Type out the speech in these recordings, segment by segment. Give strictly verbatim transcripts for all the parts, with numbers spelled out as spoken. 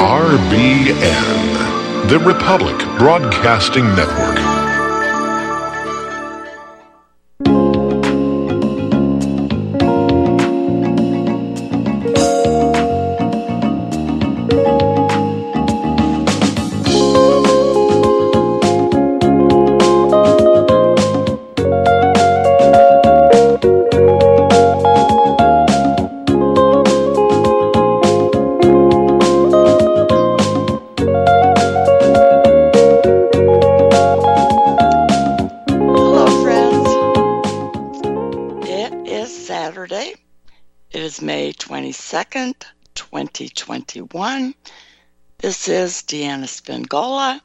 R B N, the Republic Broadcasting Network. twenty twenty-one. This is Deanna Spingola,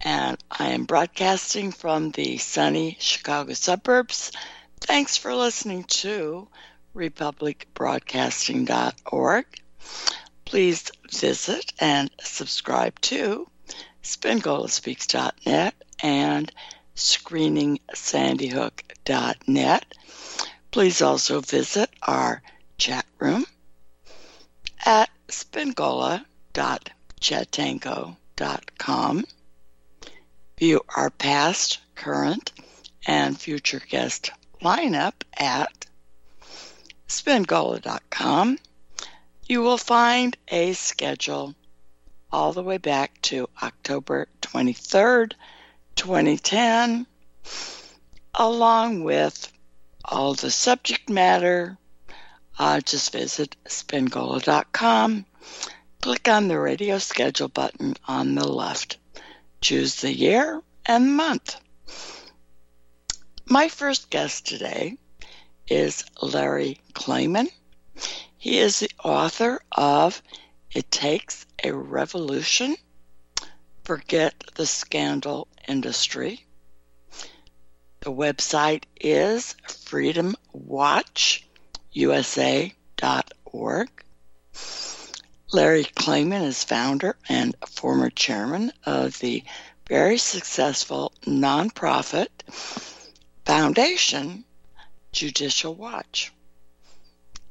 and I am broadcasting from the sunny Chicago suburbs. Thanks for listening to Republic Broadcasting dot org. Please visit and subscribe to Spingola Speaks dot net and Screening Sandy Hook dot net. Please also visit our chat room at spingola dot chatango dot com. View our past, current, and future guest lineup at spingola dot com. You will find a schedule all the way back to October twenty-third, twenty ten, along with all the subject matter. Uh, just visit Spingola dot com, click on the radio schedule button on the left, choose the year and month. My first guest today is Larry Klayman. He is the author of It Takes a Revolution, Forget the Scandal Industry. The website is Freedom Watch U S A dot org. Larry Klayman is founder and former chairman of the very successful nonprofit foundation Judicial Watch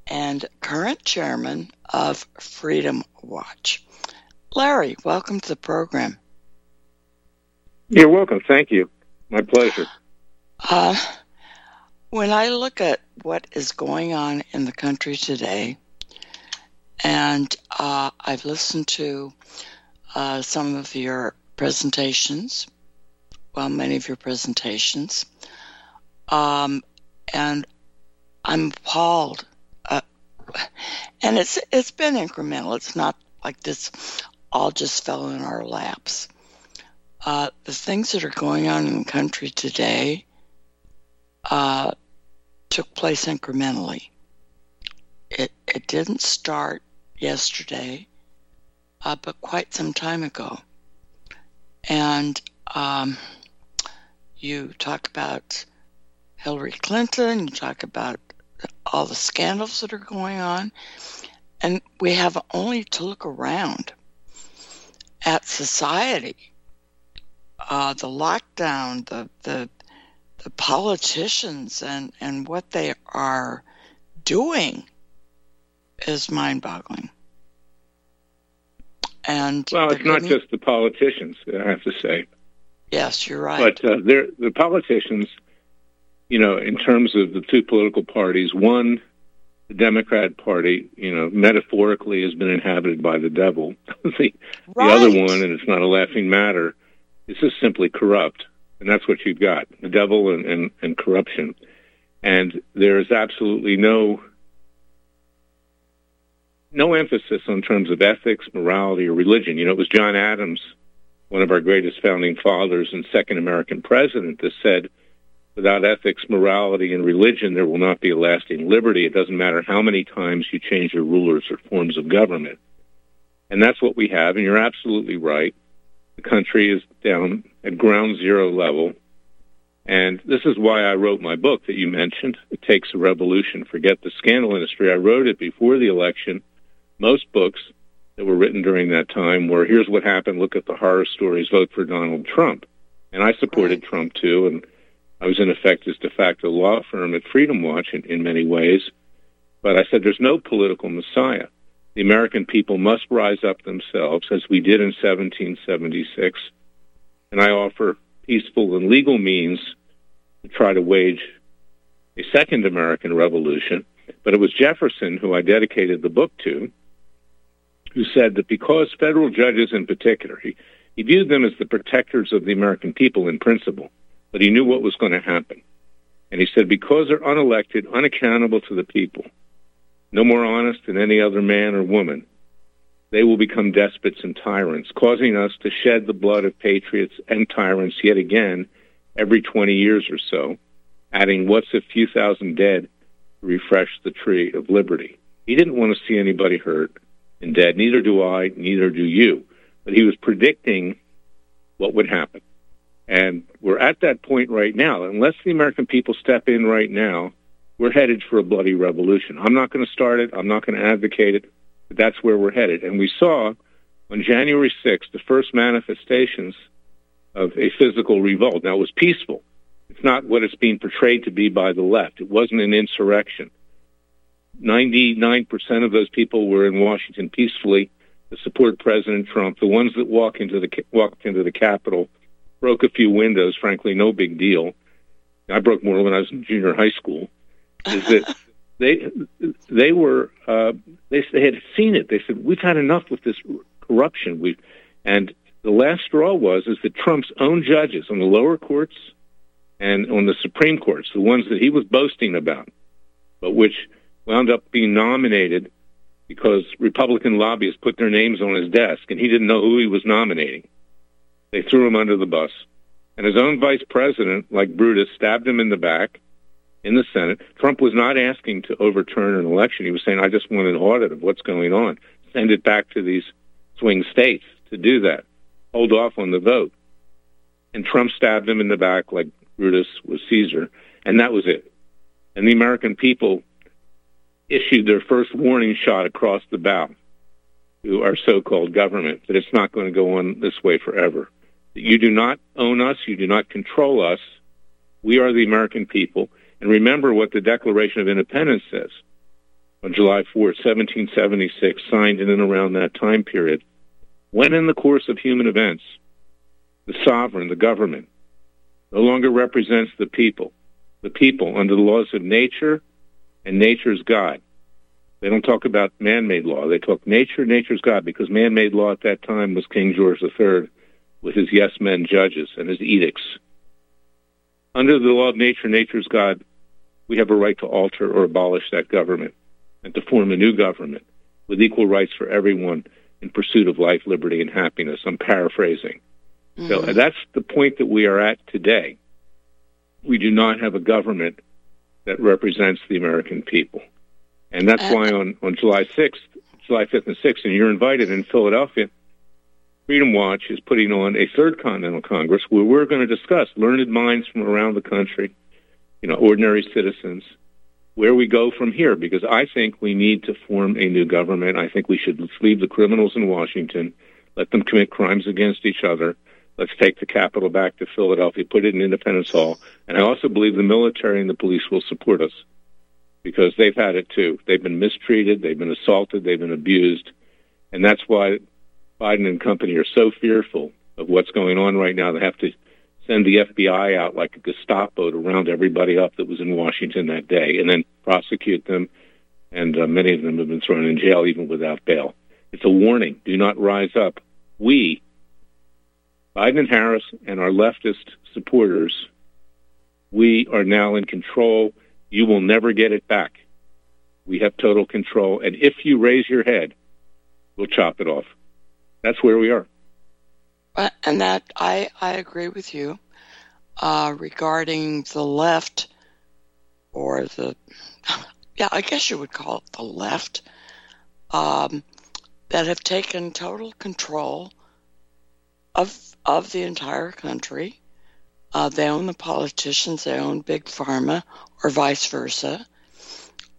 and current chairman of Freedom Watch. Larry, welcome to the program. You're welcome. Thank you. My pleasure. Uh, When I look at what is going on in the country today, and uh, I've listened to uh, some of your presentations, well, many of your presentations, um, and I'm appalled. Uh, and it's it's been incremental. It's not like this all just fell in our laps. Uh, the things that are going on in the country today uh took place incrementally. It it didn't start yesterday, uh, but quite some time ago. And um, you talk about Hillary Clinton, you talk about all the scandals that are going on, and we have only to look around at society, uh, the lockdown, the, the the politicians and, and what they are doing is mind-boggling. And well, it's not just the politicians, I have to say. Yes, you're right. But uh, the politicians, you know, in terms of the two political parties, one, the Democrat Party, you know, metaphorically has been inhabited by the devil. the, right. the other one, and it's not a laughing matter, is just simply corrupt. And that's what you've got, the devil and, and, and corruption. And there is absolutely no no emphasis on terms of ethics, morality, or religion. You know, it was John Adams, one of our greatest founding fathers and second American president, that said, without ethics, morality, and religion, there will not be a lasting liberty. It doesn't matter how many times you change your rulers or forms of government. And that's what we have, and you're absolutely right. The country is down at ground zero level. And this is why I wrote my book that you mentioned, It Takes a Revolution, Forget the Scandal Industry. I wrote it before the election. Most books that were written during that time were, here's what happened, look at the horror stories, vote for Donald Trump. And I supported right. Trump, too, and I was, in effect, his de facto law firm at Freedom Watch in, in many ways. But I said, there's no political messiah. The American people must rise up themselves, as we did in seventeen seventy-six, and I offer peaceful and legal means to try to wage a second American Revolution. But it was Jefferson, who I dedicated the book to, who said that because federal judges in particular, he, he viewed them as the protectors of the American people in principle, but he knew what was going to happen. And he said, because they're unelected, unaccountable to the people, no more honest than any other man or woman, they will become despots and tyrants, causing us to shed the blood of patriots and tyrants yet again every twenty years or so, adding what's a few thousand dead to refresh the tree of liberty. He didn't want to see anybody hurt and dead. Neither do I, neither do you. But he was predicting what would happen. And we're at that point right now. Unless the American people step in right now, we're headed for a bloody revolution. I'm not going to start it. I'm not going to advocate it. But that's where we're headed. And we saw on January sixth the first manifestations of a physical revolt. Now, it was peaceful. It's not what it's being portrayed to be by the left. It wasn't an insurrection. ninety-nine percent of those people were in Washington peacefully to support President Trump. The ones that walk into the, walked into the Capitol broke a few windows, frankly, no big deal. I broke more when I was in junior high school. Is that they they were uh, they they had seen it. They said, we've had enough with this corruption. We and the last straw was is that Trump's own judges on the lower courts and on the Supreme Courts, the ones that he was boasting about, but which wound up being nominated because Republican lobbyists put their names on his desk, and he didn't know who he was nominating. They threw him under the bus. And his own vice president, like Brutus, stabbed him in the back in the Senate. Trump was not asking to overturn an election. He was saying, I just want an audit of what's going on. Send it back to these swing states to do that. Hold off on the vote. And Trump stabbed him in the back like Brutus was Caesar. And that was it. And the American people issued their first warning shot across the bow to our so-called government, that it's not going to go on this way forever. That you do not own us. You do not control us. We are the American people. And remember what the Declaration of Independence says on July fourth, seventeen seventy-six, signed in and around that time period. When in the course of human events, the sovereign, the government, no longer represents the people, the people under the laws of nature and nature's God. They don't talk about man-made law. They talk nature, nature's God, because man-made law at that time was King George the Third with his yes-men judges and his edicts. Under the law of nature, nature's God, we have a right to alter or abolish that government and to form a new government with equal rights for everyone in pursuit of life, liberty, and happiness. I'm paraphrasing. Mm-hmm. So that's the point that we are at today. We do not have a government that represents the American people. And that's uh, why on, on July sixth, July fifth and sixth, and you're invited in Philadelphia, Freedom Watch is putting on a third Continental Congress where we're going to discuss learned minds from around the country, you know, ordinary citizens, where we go from here, because I think we need to form a new government. I think we should leave the criminals in Washington, let them commit crimes against each other. Let's take the Capitol back to Philadelphia, put it in Independence Hall. And I also believe the military and the police will support us because they've had it too. They've been mistreated. They've been assaulted. They've been abused. And that's why Biden and company are so fearful of what's going on right now. They have to send the F B I out like a Gestapo to round everybody up that was in Washington that day and then prosecute them. And uh, many of them have been thrown in jail even without bail. It's a warning. Do not rise up. We, Biden and Harris and our leftist supporters, we are now in control. You will never get it back. We have total control. And if you raise your head, we'll chop it off. That's where we are. Uh, and that I, I agree with you uh, regarding the left or the, yeah, I guess you would call it the left, um, that have taken total control of of the entire country. Uh, they own the politicians. They own Big Pharma, or vice versa.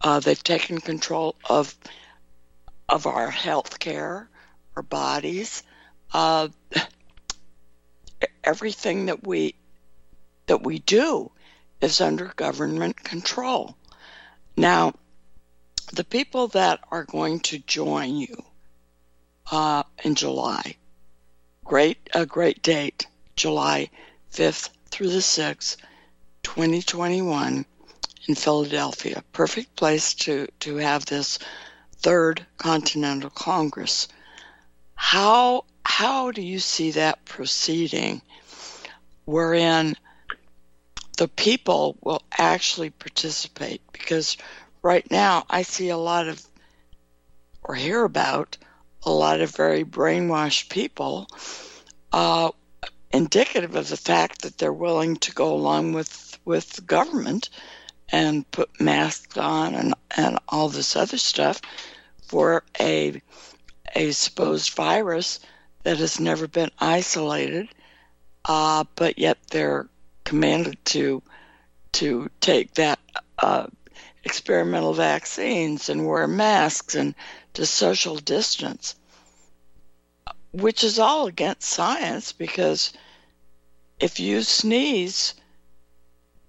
Uh, they've taken control of of our health care, our bodies, uh, everything that we that we do is under government control. Now, the people that are going to join you uh, in July, great a great date, July fifth through the sixth, twenty twenty-one, in Philadelphia. Perfect place to, to have this Third Continental Congress. How how do you see that proceeding, wherein the people will actually participate? Because right now I see a lot of, or hear about, a lot of very brainwashed people, uh, indicative of the fact that they're willing to go along with, with government and put masks on and, and all this other stuff for a a supposed virus that has never been isolated, uh, but yet they're commanded to to take that uh, experimental vaccines and wear masks and to social distance, which is all against science, because if you sneeze,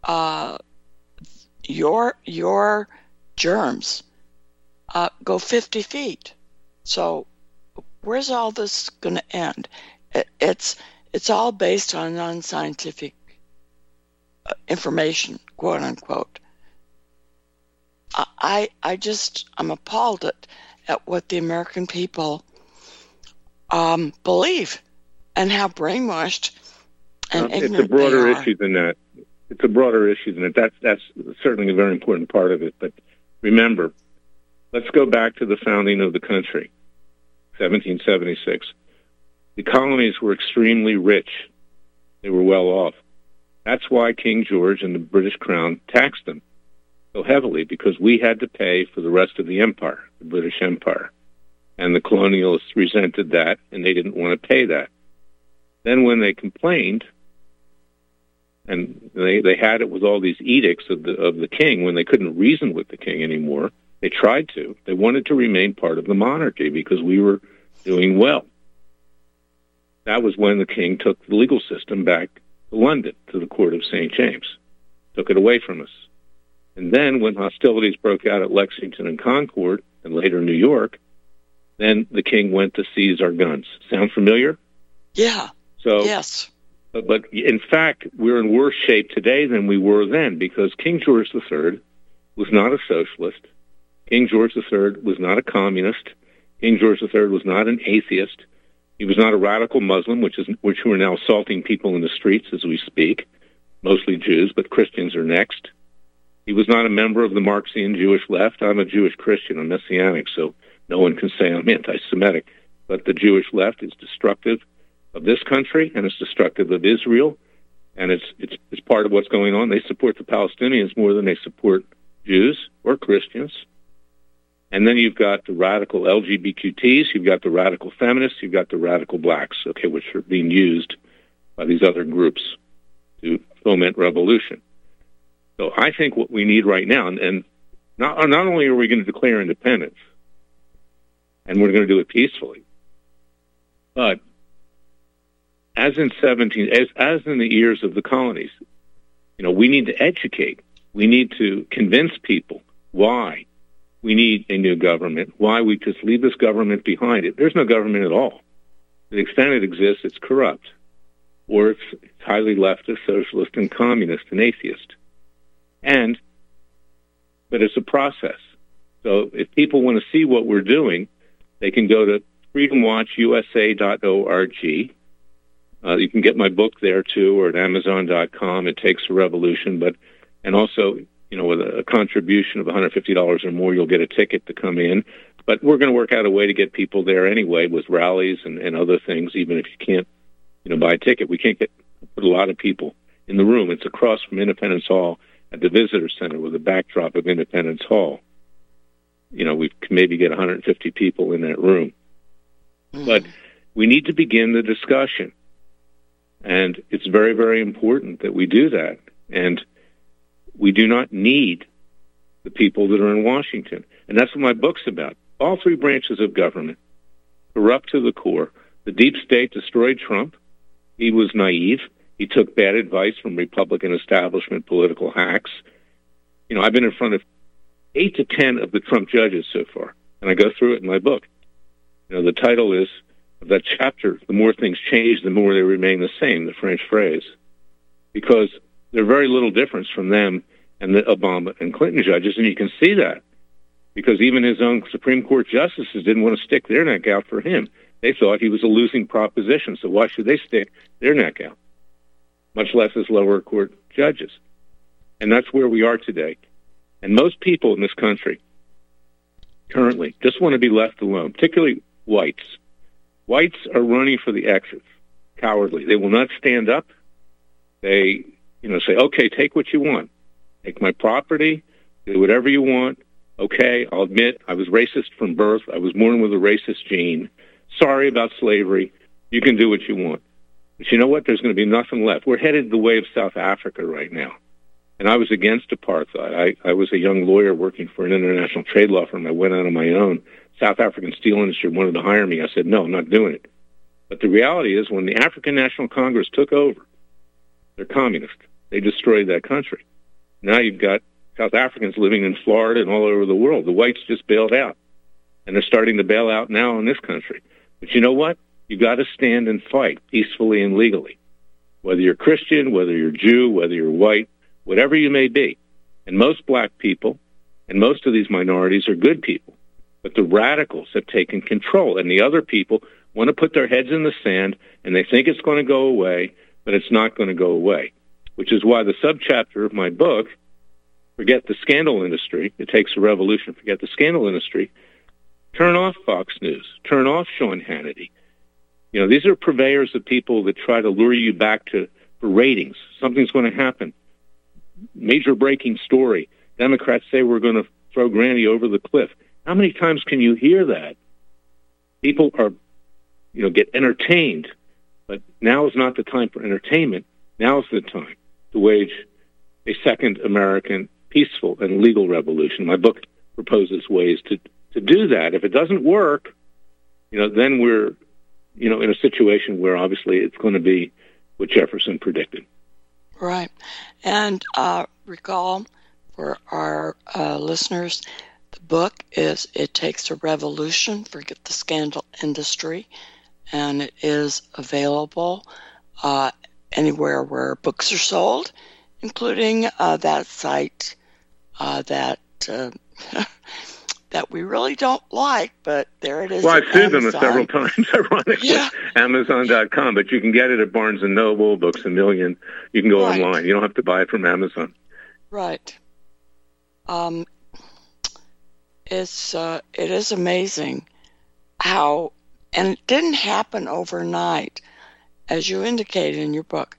uh, your your germs uh, go fifty feet. So where's all this going to end? It, it's it's all based on non-scientific information, quote unquote. I I just I'm appalled at, at what the American people um, believe and how brainwashed and um, ignorant it's a broader they are. issue than that. It's a broader issue than that. That's that's certainly a very important part of it. But remember, let's go back to the founding of the country, seventeen seventy-six. The colonies were extremely rich. They were well off. That's why King George and the British Crown taxed them so heavily, because we had to pay for the rest of the empire, the British Empire. And the colonialists resented that, and they didn't want to pay that. Then when they complained, and they, they had it with all these edicts of the of the king, when they couldn't reason with the king anymore, they tried to. They wanted to remain part of the monarchy because we were doing well. That was when the king took the legal system back to London, to the court of Saint James, took it away from us. And then when hostilities broke out at Lexington and Concord, and later New York, then the king went to seize our guns. Sound familiar? Yeah. So yes. But in fact, we're in worse shape today than we were then, because King George the Third was not a socialist. King George the Third was not a communist. King George the Third was not an atheist. He was not a radical Muslim, which is which who are now assaulting people in the streets as we speak, mostly Jews, but Christians are next. He was not a member of the Marxian Jewish left. I'm a Jewish Christian. I'm Messianic, so no one can say I'm anti-Semitic. But the Jewish left is destructive of this country, and it's destructive of Israel, and it's, it's it's part of what's going on. They support the Palestinians more than they support Jews or Christians. And then you've got the radical L G B T Qs, you've got the radical feminists, you've got the radical blacks, okay, which are being used by these other groups to foment revolution. So I think what we need right now, and, and not, not only are we going to declare independence, and we're going to do it peacefully, but As in seventeen, as, as in the years of the colonies, you know, we need to educate. We need to convince people why we need a new government, why we just leave this government behind it. There's no government at all. To the extent it exists, it's corrupt, or it's, it's highly leftist, socialist, and communist, and atheist. And, but it's a process. So if people want to see what we're doing, they can go to freedom watch U S A dot org. Uh, you can get my book there, too, or at amazon dot com. It Takes a Revolution. But, and also, you know, with a contribution of one hundred fifty dollars or more, you'll get a ticket to come in. But we're going to work out a way to get people there anyway with rallies and, and other things, even if you can't, you know, buy a ticket. We can't get put a lot of people in the room. It's across from Independence Hall at the Visitor Center with a backdrop of Independence Hall. You know, we can maybe get one hundred fifty people in that room. Mm-hmm. But we need to begin the discussion. And it's very, very important that we do that. And we do not need the people that are in Washington. And that's what my book's about. All three branches of government, corrupt to the core. The deep state destroyed Trump. He was naive. He took bad advice from Republican establishment political hacks. You know, I've been in front of eight to ten of the Trump judges so far, and I go through it in my book. You know, the title is of that chapter, "The More Things Change, the More They Remain the Same," the French phrase, because there's very little difference from them and the Obama and Clinton judges, and you can see that because even his own Supreme Court justices didn't want to stick their neck out for him. They thought he was a losing proposition, so why should they stick their neck out, much less as lower court judges? And that's where we are today. And most people in this country currently just want to be left alone, particularly whites. Whites are running for the exits, cowardly. They will not stand up. They, you know, say, okay, take what you want. Take my property, do whatever you want. Okay, I'll admit I was racist from birth. I was born with a racist gene. Sorry about slavery. You can do what you want. But you know what? There's going to be nothing left. We're headed the way of South Africa right now. And I was against apartheid. I, I was a young lawyer working for an international trade law firm. I went out on my own. South African steel industry wanted to hire me. I said, no, I'm not doing it. But the reality is when the African National Congress took over, they're communist. They destroyed that country. Now you've got South Africans living in Florida and all over the world. The whites just bailed out. And they're starting to bail out now in this country. But you know what? You've got to stand and fight peacefully and legally. Whether you're Christian, whether you're Jew, whether you're white, whatever you may be. And most black people and most of these minorities are good people. But the radicals have taken control, and the other people want to put their heads in the sand, and they think it's going to go away, but it's not going to go away, which is why the subchapter of my book, Forget the Scandal Industry, It Takes a Revolution, Forget the Scandal Industry, turn off Fox News, turn off Sean Hannity. You know, these are purveyors of people that try to lure you back to for ratings. Something's going to happen. Major breaking story. Democrats say we're going to throw Granny over the cliff. How many times can you hear that? People are, you know, get entertained, but now is not the time for entertainment. Now is the time to wage a second American peaceful and legal revolution. My book proposes ways to, to do that. If it doesn't work, you know, then we're, you know, in a situation where obviously it's going to be what Jefferson predicted. Right. And uh, recall for our uh, listeners, the book is It Takes a Revolution, Forget the Scandal Industry, and it is available uh, anywhere where books are sold, including uh, that site uh, that uh, that we really don't like, but there it is. Well, I've sued them several times, ironically, yeah. Amazon dot com, but you can get it at Barnes and Noble, Books A Million. You can go right. online. You don't have to buy it from Amazon. Right. Um, it's, uh, it is amazing how, and it didn't happen overnight, as you indicated in your book.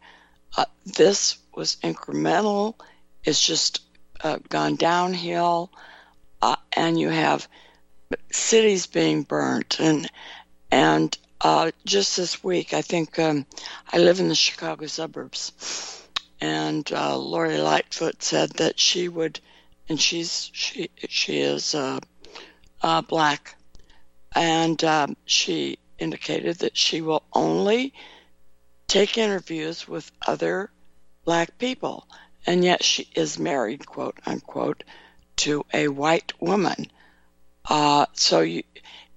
Uh, this was incremental. It's just uh, gone downhill. Uh, and you have cities being burnt, and and uh, just this week, I think um, I live in the Chicago suburbs, and uh, Lori Lightfoot said that she would, and she's she she is uh, uh, black, and um, she indicated that she will only take interviews with other black people, and yet she is married, quote unquote, to a white woman, uh, so you,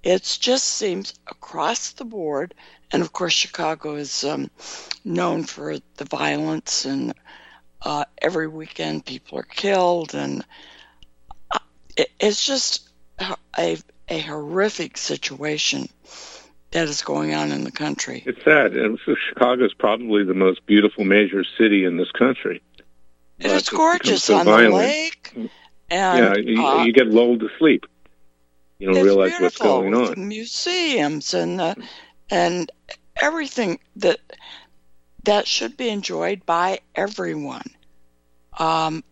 it just seems across the board. And of course, Chicago is um, known for the violence, and uh, every weekend people are killed, and it, it's just a a horrific situation that is going on in the country. It's sad, and so Chicago is probably the most beautiful major city in this country. It is gorgeous so on violent. The lake. And, yeah, you, uh, you get lulled to sleep. You don't realize what's going on. The museums and uh, and everything that that should be enjoyed by everyone. Um,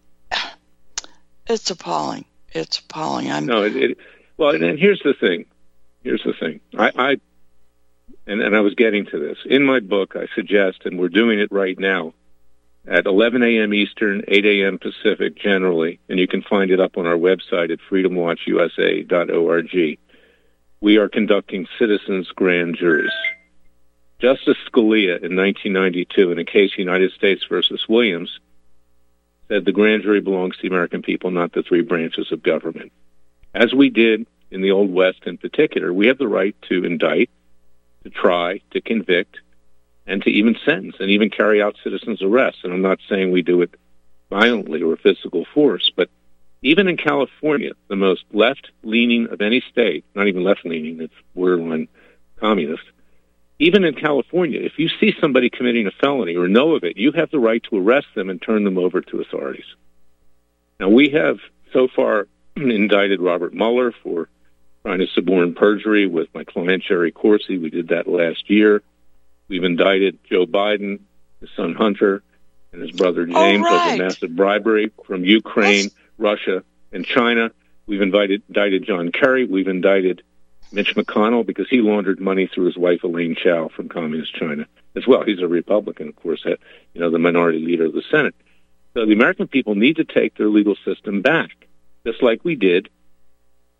it's appalling. It's appalling. I'm no. It, it, well, and, and here's the thing. Here's the thing. I, I and and I was getting to this in my book. I suggest, and we're doing it right now, at eleven a.m. Eastern, eight a.m. Pacific generally, and you can find it up on our website at freedom watch u s a dot org. We are conducting citizens' grand juries. Justice Scalia in nineteen ninety-two, in a case United States versus Williams, that the grand jury belongs to the American people, not the three branches of government. As we did in the Old West in particular, we have the right to indict, to try, to convict, and to even sentence, and even carry out citizens' arrests. And I'm not saying we do it violently or physical force, but even in California, the most left-leaning of any state, not even left-leaning, it's borderline communist, even in California, if you see somebody committing a felony or know of it, you have the right to arrest them and turn them over to authorities. Now, we have so far indicted Robert Mueller for trying to suborn perjury with my client, Jerry Corsi. We did that last year. We've indicted Joe Biden, his son Hunter, and his brother James right. over massive bribery from Ukraine, That's- Russia, and China. We've invited, indicted John Kerry. We've indicted Mitch McConnell because he laundered money through his wife, Elaine Chao, from communist China as well. He's a Republican, of course, you know, the minority leader of the Senate. So the American people need to take their legal system back, just like we did,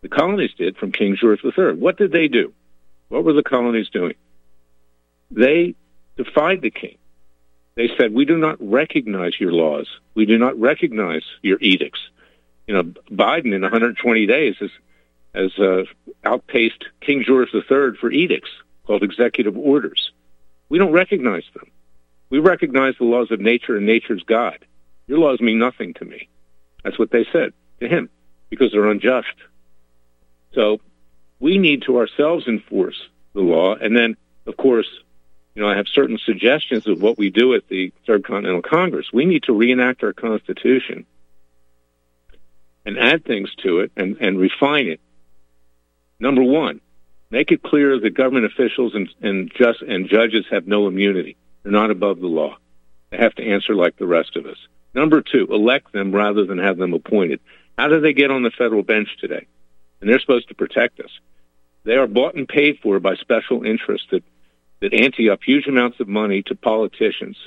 the colonies did from King George the Third. What did they do? What were the colonies doing? They defied the king. They said, we do not recognize your laws. We do not recognize your edicts. You know, Biden in one hundred twenty days has, has uh, outpaced King George the Third for edicts called executive orders. We don't recognize them. We recognize the laws of nature and nature's God. Your laws mean nothing to me. That's what they said to him, because they're unjust. So we need to ourselves enforce the law. And then, of course, you know, I have certain suggestions of what we do at the Third Continental Congress. We need to reenact our Constitution and add things to it and, and refine it. Number one, make it clear that government officials and, and, just, and judges have no immunity. They're not above the law. They have to answer like the rest of us. Number two, elect them rather than have them appointed. How do they get on the federal bench today? And they're supposed to protect us. They are bought and paid for by special interests that, that ante up huge amounts of money to politicians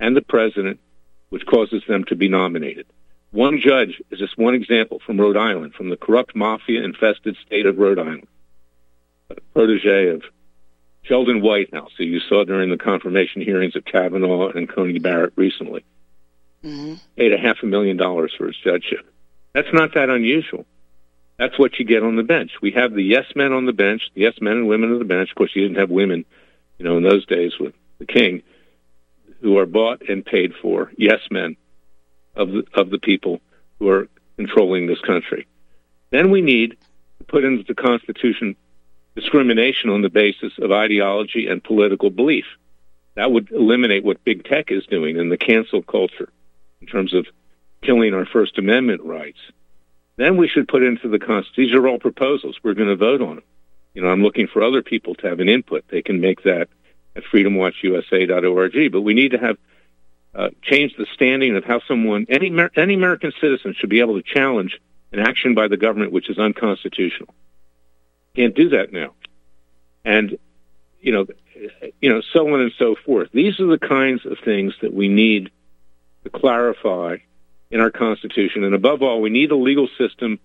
and the president, which causes them to be nominated. One judge is just one example from Rhode Island, from the corrupt mafia-infested state of Rhode Island, a protege of Sheldon Whitehouse, who you saw during the confirmation hearings of Kavanaugh and Coney Barrett recently, mm-hmm. paid a half a million dollars for his judgeship. That's not that unusual. That's what you get on the bench. We have the yes men on the bench, the yes men and women on the bench. Of course, you didn't have women, you know, in those days with the king, who are bought and paid for yes men of the, of the people who are controlling this country. Then we need to put into the Constitution discrimination on the basis of ideology and political belief. That would eliminate what big tech is doing in the cancel culture in terms of killing our First Amendment rights. Then we should put into the Constitution, these are all proposals. We're going to vote on them. You know, I'm looking for other people to have an input. They can make that at freedom watch U S A dot org. But we need to have uh, change the standing of how someone, any, any American citizen should be able to challenge an action by the government which is unconstitutional. Can't do that now. And, you know, you know, so on and so forth. These are the kinds of things that we need to clarify in our Constitution. And above all, we need a legal system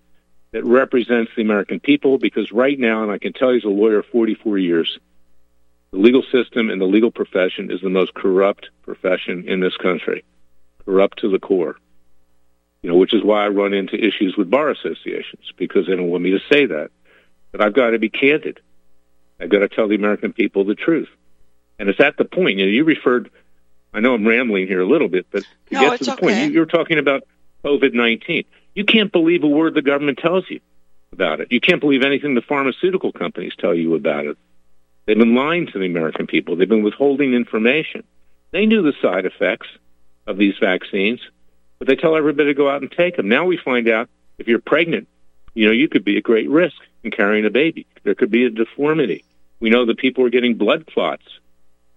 that represents the American people, because right now, and I can tell you as a lawyer forty-four years, the legal system and the legal profession is the most corrupt profession in this country, corrupt to the core, you know, which is why I run into issues with bar associations, because they don't want me to say that. But I've got to be candid. I've got to tell the American people the truth. And it's at the point, you know, you referred I know I'm rambling here a little bit, but to no, get to the okay. point, you, you're talking about COVID nineteen. You can't believe a word the government tells you about it. You can't believe anything the pharmaceutical companies tell you about it. They've been lying to the American people. They've been withholding information. They knew the side effects of these vaccines, but they tell everybody to go out and take them. Now we find out if you're pregnant, you know, you could be at great risk in carrying a baby. There could be a deformity. We know that people are getting blood clots.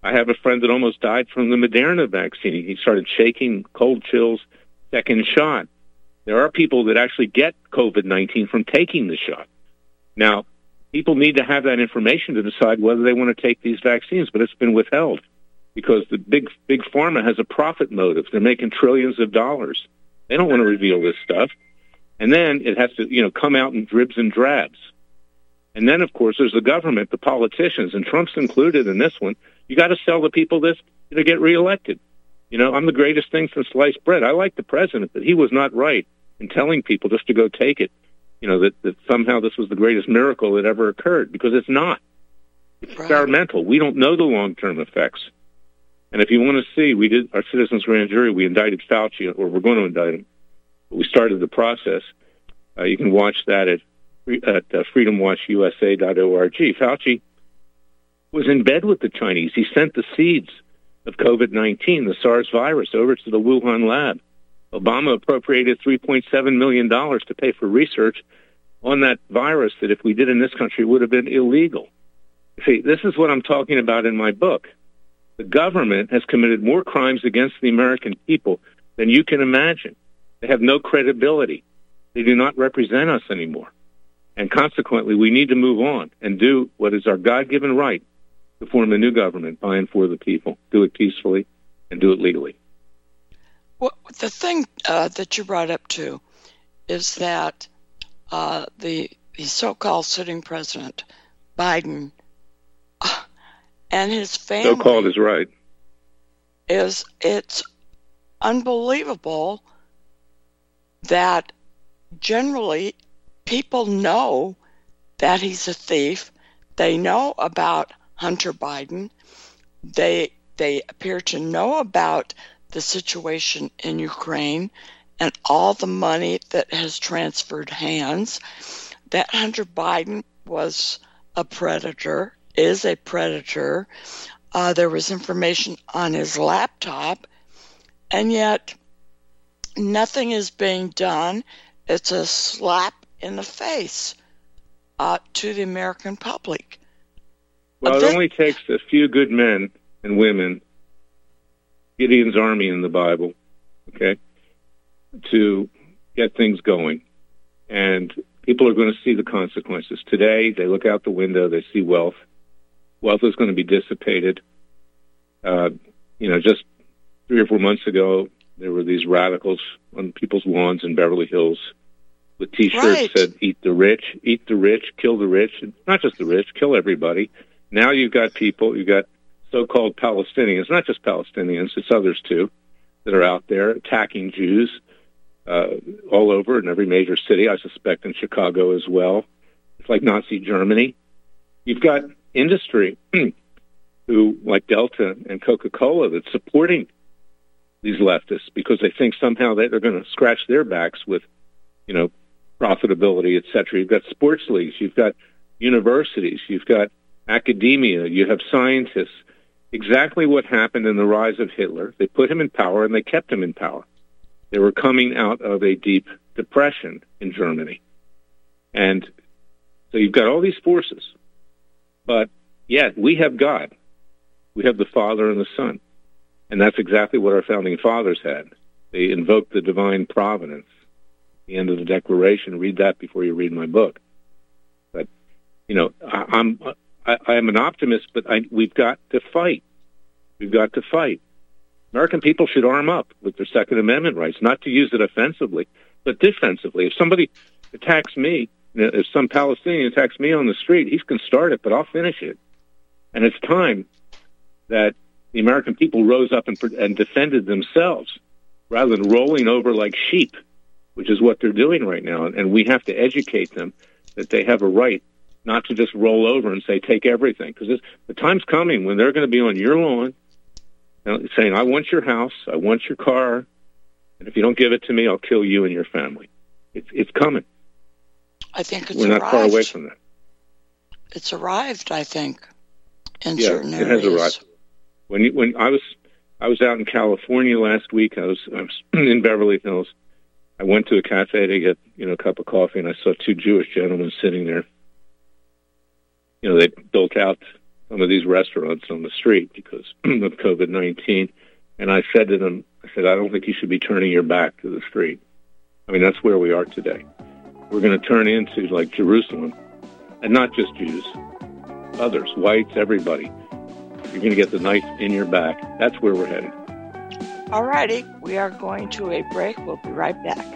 I have a friend that almost died from the Moderna vaccine. He started shaking, cold chills, second shot. There are people that actually get COVID nineteen from taking the shot. Now, people need to have that information to decide whether they want to take these vaccines, but it's been withheld because the big big pharma has a profit motive. They're making trillions of dollars. They don't want to reveal this stuff. And then it has to, you know, come out in dribs and drabs. And then, of course, there's the government, the politicians, and Trump's included in this one. You got to sell the people this to get reelected. You know, I'm the greatest thing since sliced bread. I like the president, but he was not right in telling people just to go take it, you know, that, that somehow this was the greatest miracle that ever occurred, because it's not. It's right. Experimental. We don't know the long-term effects. And if you want to see, we did our citizens' grand jury. We indicted Fauci, or we're going to indict him. We started the process. Uh, you can watch that at, at uh, freedom watch U S A dot org. Fauci was in bed with the Chinese. He sent the seeds of COVID nineteen, the SARS virus, over to the Wuhan lab. Obama appropriated three point seven million dollars to pay for research on that virus that, if we did in this country, would have been illegal. See, this is what I'm talking about in my book. The government has committed more crimes against the American people than you can imagine. They have no credibility. They do not represent us anymore. And consequently, we need to move on and do what is our God-given right to form a new government by and for the people. Do it peacefully and do it legally. Well, the thing uh, that you brought up, too, is that uh, the, the so-called sitting president, Biden, and his family, so-called is right, is it's unbelievable that generally people know that he's a thief. They know about Hunter Biden. They they appear to know about the situation in Ukraine and all the money that has transferred hands. That Hunter Biden was a predator. Is a predator. Uh, there was information on his laptop, and yet nothing is being done. It's a slap in the face uh, to the American public. Well, it only takes a few good men and women, Gideon's army in the Bible, okay, to get things going. And people are going to see the consequences. Today, they look out the window, they see wealth. Wealth is going to be dissipated. Uh, you know, just three or four months ago, there were these radicals on people's lawns in Beverly Hills with T-shirts right. that said, eat the rich, eat the rich, kill the rich. And not just the rich, kill everybody. Now you've got people, you've got so-called Palestinians, not just Palestinians, it's others too, that are out there attacking Jews uh, all over in every major city, I suspect in Chicago as well. It's like Nazi Germany. You've got industry who, like Delta and Coca-Cola, that's supporting these leftists because they think somehow that they're going to scratch their backs with, you know, profitability, et cetera. You've got sports leagues. You've got universities. You've got academia. You have scientists. Exactly what happened in the rise of Hitler. They put him in power, and they kept him in power. They were coming out of a deep depression in Germany. And so you've got all these forces. But yet we have God. We have the Father and the Son. And that's exactly what our founding fathers had. They invoked the divine providence. At the end of the Declaration, read that before you read my book. But, you know, I, I'm I, I am an optimist, but I, we've got to fight. We've got to fight. American people should arm up with their Second Amendment rights, not to use it offensively, but defensively. If somebody attacks me, if some Palestinian attacks me on the street, he can start it, but I'll finish it. And it's time that the American people rose up and, and defended themselves rather than rolling over like sheep, which is what they're doing right now. And we have to educate them that they have a right not to just roll over and say, take everything. Because the time's coming when they're going to be on your lawn saying, I want your house, I want your car, and if you don't give it to me, I'll kill you and your family. It's, it's coming. I think it's We're not arrived. far away from that. It's arrived, I think, in yeah, certain areas. Yeah, it has arrived. When you, when I was I was out in California last week, I was, I was in Beverly Hills. I went to a cafe to get you know a cup of coffee, and I saw two Jewish gentlemen sitting there. You know, they built out some of these restaurants on the street because of COVID nineteen, and I said to them, I said, I don't think you should be turning your back to the street. I mean, that's where we are today. We're going to turn into, like, Jerusalem, and not just Jews, others, whites, everybody. You're going to get the knife in your back. That's where we're headed. All righty. We are going to a break. We'll be right back.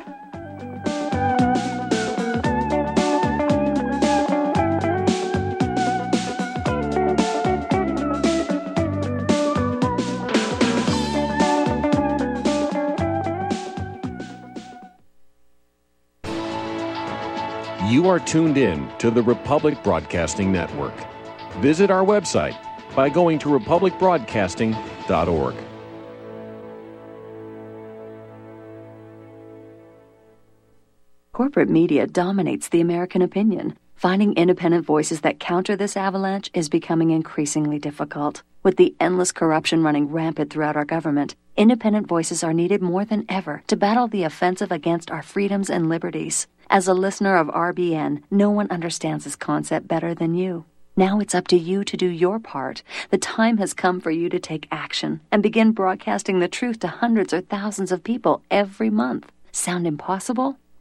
You are tuned in to the Republic Broadcasting Network. Visit our website by going to republic broadcasting dot org. Corporate media dominates the American opinion. Finding independent voices that counter this avalanche is becoming increasingly difficult. With the endless corruption running rampant throughout our government, independent voices are needed more than ever to battle the offensive against our freedoms and liberties. As a listener of R B N, no one understands this concept better than you. Now it's up to you to do your part. The time has come for you to take action and begin broadcasting the truth to hundreds or thousands of people every month. Sound impossible?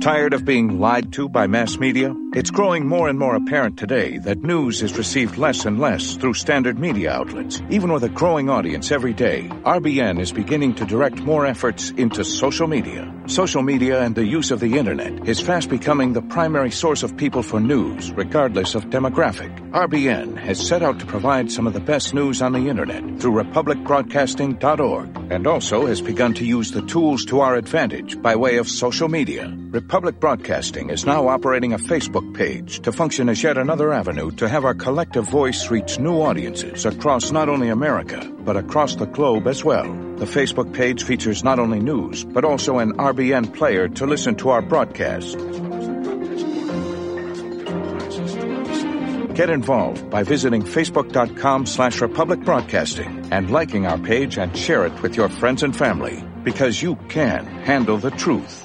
Tired of being lied to by mass media? It's growing more and more apparent today that news is received less and less through standard media outlets. Even with a growing audience every day, R B N is beginning to direct more efforts into social media. Social media and the use of the internet is fast becoming the primary source of people for news, regardless of demographic. R B N has set out to provide some of the best news on the internet through republic broadcasting dot org, and also has begun to use the tools to our advantage by way of social media. Republic Broadcasting is now operating a Facebook page to function as yet another avenue to have our collective voice reach new audiences across not only America, but across the globe as well. The Facebook page features not only news, but also an R B N player to listen to our broadcasts. Get involved by visiting facebook dot com slash republic broadcasting and liking our page and share it with your friends and family, because you can handle the truth.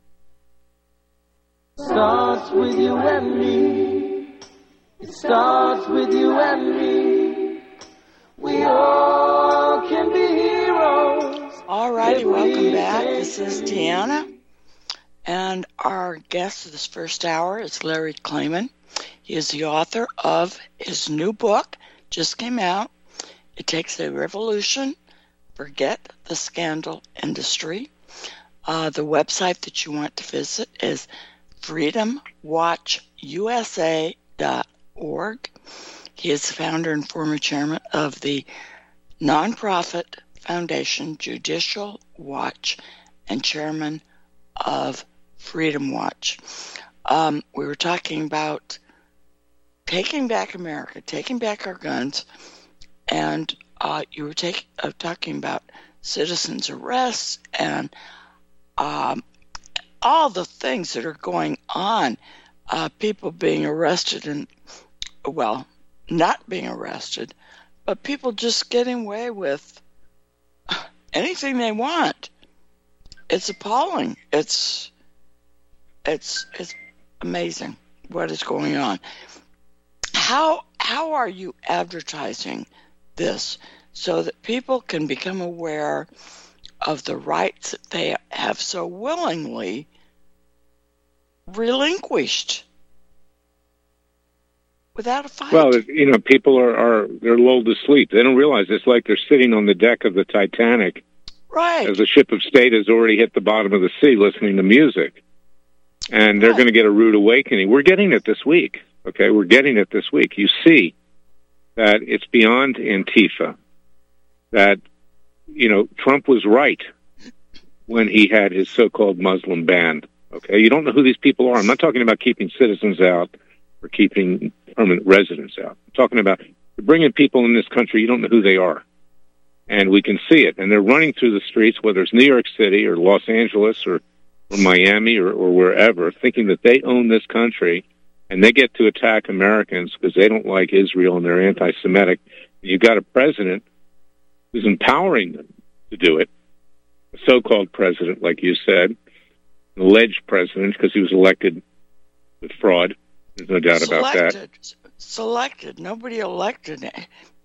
Starts with you and me. It starts with you and me. We all can be heroes. All righty, welcome back. This is Deanna, and our guest of this first hour is Larry Klayman. He is the author of his new book, just came out, It Takes a Revolution, Forget the Scandal Industry. Uh, the website that you want to visit is freedom watch U S A dot org. He is the founder and former chairman of the nonprofit foundation Judicial Watch and chairman of Freedom Watch. Um, we were talking about taking back America, taking back our guns, and uh, you were take, uh, talking about citizens' arrests and um, all the things that are going on, uh, people being arrested and, well, not being arrested, but people just getting away with anything they want. It's appalling. It's it's it's amazing what is going on. How how are you advertising this so that people can become aware of the rights that they have so willingly relinquished without a fight? Well, you know, people are, are they're lulled to sleep. They don't realize it's like they're sitting on the deck of the Titanic. Right. As the ship of state has already hit the bottom of the sea listening to music. and they're going to get a rude awakening. We're getting it this week, okay? We're getting it this week. You see that it's beyond Antifa, that, you know, Trump was right when he had his so-called Muslim ban, okay? You don't know who these people are. I'm not talking about keeping citizens out or keeping permanent residents out. I'm talking about bringing people in this country, you don't know who they are. And we can see it. And they're running through the streets, whether it's New York City or Los Angeles or, or Miami or, or wherever, thinking that they own this country and they get to attack Americans because they don't like Israel and they're anti-Semitic. You've got a president who's empowering them to do it, a so-called president, like you said, an alleged president because he was elected with fraud. There's no doubt about that. Selected. Nobody elected.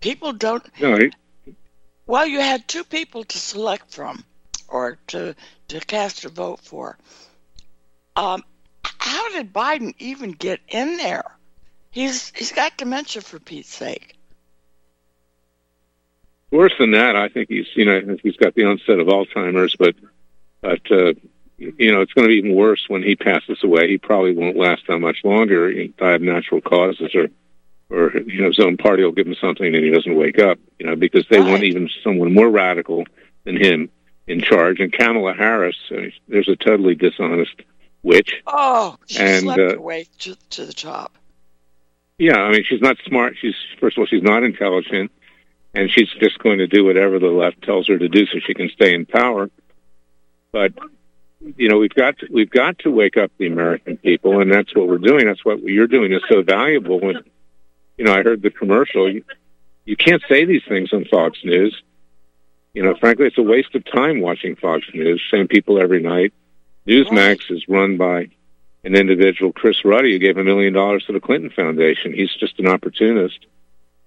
People don't... No, he, Well, you had two people to select from or to to cast a vote for. Um, how did Biden even get in there? He's He's got dementia, for Pete's sake. Worse than that, I think he's, you know, I think he's got the onset of Alzheimer's, but, but uh, you know, it's going to be even worse when he passes away. He probably won't last that much longer. He'll die of natural causes, or Or you know, his own party will give him something, and he doesn't wake up. You know, because they right. want even someone more radical than him in charge. And Kamala Harris, there's a totally dishonest witch. Oh, she and, slept uh, her way to, to the top. Yeah, I mean, she's not smart. She's first of all, she's not intelligent, and she's just going to do whatever the left tells her to do so she can stay in power. But you know, we've got to, we've got to wake up the American people, and that's what we're doing. That's what you're doing is so valuable. When, you know, I heard the commercial. You, you can't say these things on Fox News. You know, frankly, it's a waste of time watching Fox News. Same people every night. Newsmax is run by an individual, Chris Ruddy, who gave a million dollars to the Clinton Foundation. He's just an opportunist.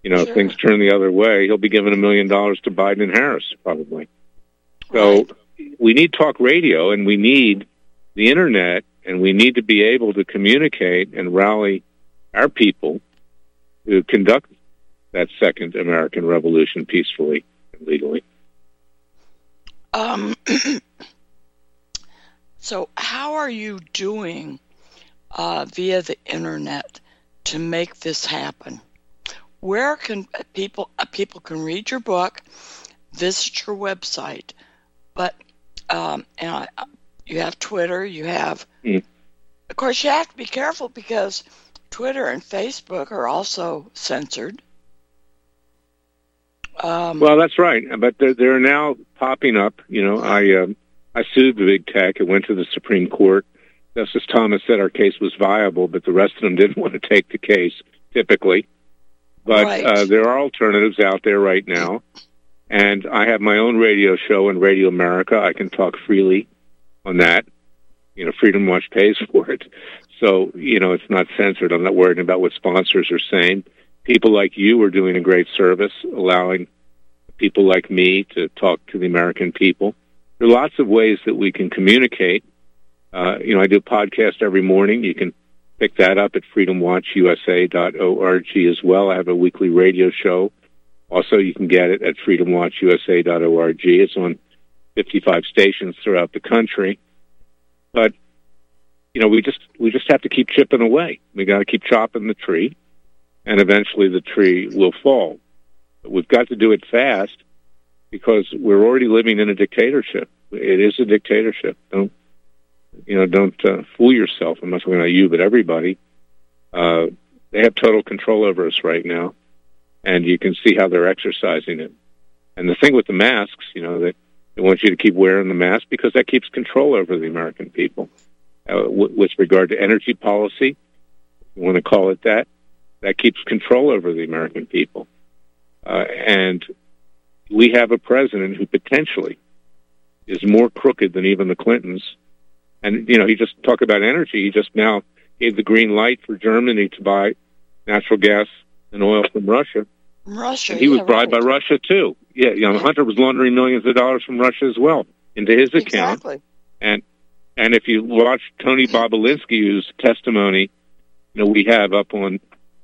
You know, sure. If things turn the other way, he'll be giving a million dollars to Biden and Harris, probably. So we need talk radio, and we need the Internet, and we need to be able to communicate and rally our people to conduct that second American Revolution peacefully and legally. Um, so how are you doing uh, via the Internet to make this happen? Where can people uh, people can read your book, visit your website, but um, and I, you have Twitter, you have... Mm. Of course, you have to be careful because Twitter and Facebook are also censored. Um, well, that's right, but they're, they're now popping up. You know, I um, I sued the big tech. It went to the Supreme Court. Justice Thomas said our case was viable, but the rest of them didn't want to take the case, typically. But right. uh, there are alternatives out there right now, and I have my own radio show on Radio America. I can talk freely on that. You know, Freedom Watch pays for it. So, you know, it's not censored. I'm not worried about what sponsors are saying. People like you are doing a great service, allowing people like me to talk to the American people. There are lots of ways that we can communicate. Uh, you know, I do a podcast every morning. You can pick that up at freedom watch U S A dot org as well. I have a weekly radio show. Also, you can get it at freedom watch U S A dot org. It's on fifty-five stations throughout the country. But, you know, we just we just have to keep chipping away. We got to keep chopping the tree, and eventually the tree will fall. But we've got to do it fast because we're already living in a dictatorship. It is a dictatorship. Don't you know? Don't uh, fool yourself. I'm not talking about you, but everybody. Uh, they have total control over us right now, and you can see how they're exercising it. And the thing with the masks, you know, that. They want you to keep wearing the mask because that keeps control over the American people. Uh, w- with regard to energy policy, if you want to call it that, that keeps control over the American people. Uh, and we have a president who potentially is more crooked than even the Clintons. And, you know, he just talked about energy. He just now gave the green light for Germany to buy natural gas and oil from Russia. Russia, and he yeah, was bribed right. by Russia too. Yeah, you know, yeah. Hunter was laundering millions of dollars from Russia as well into his account. Exactly. And and if you watch Tony Bobolinsky, whose testimony, you know, we have up on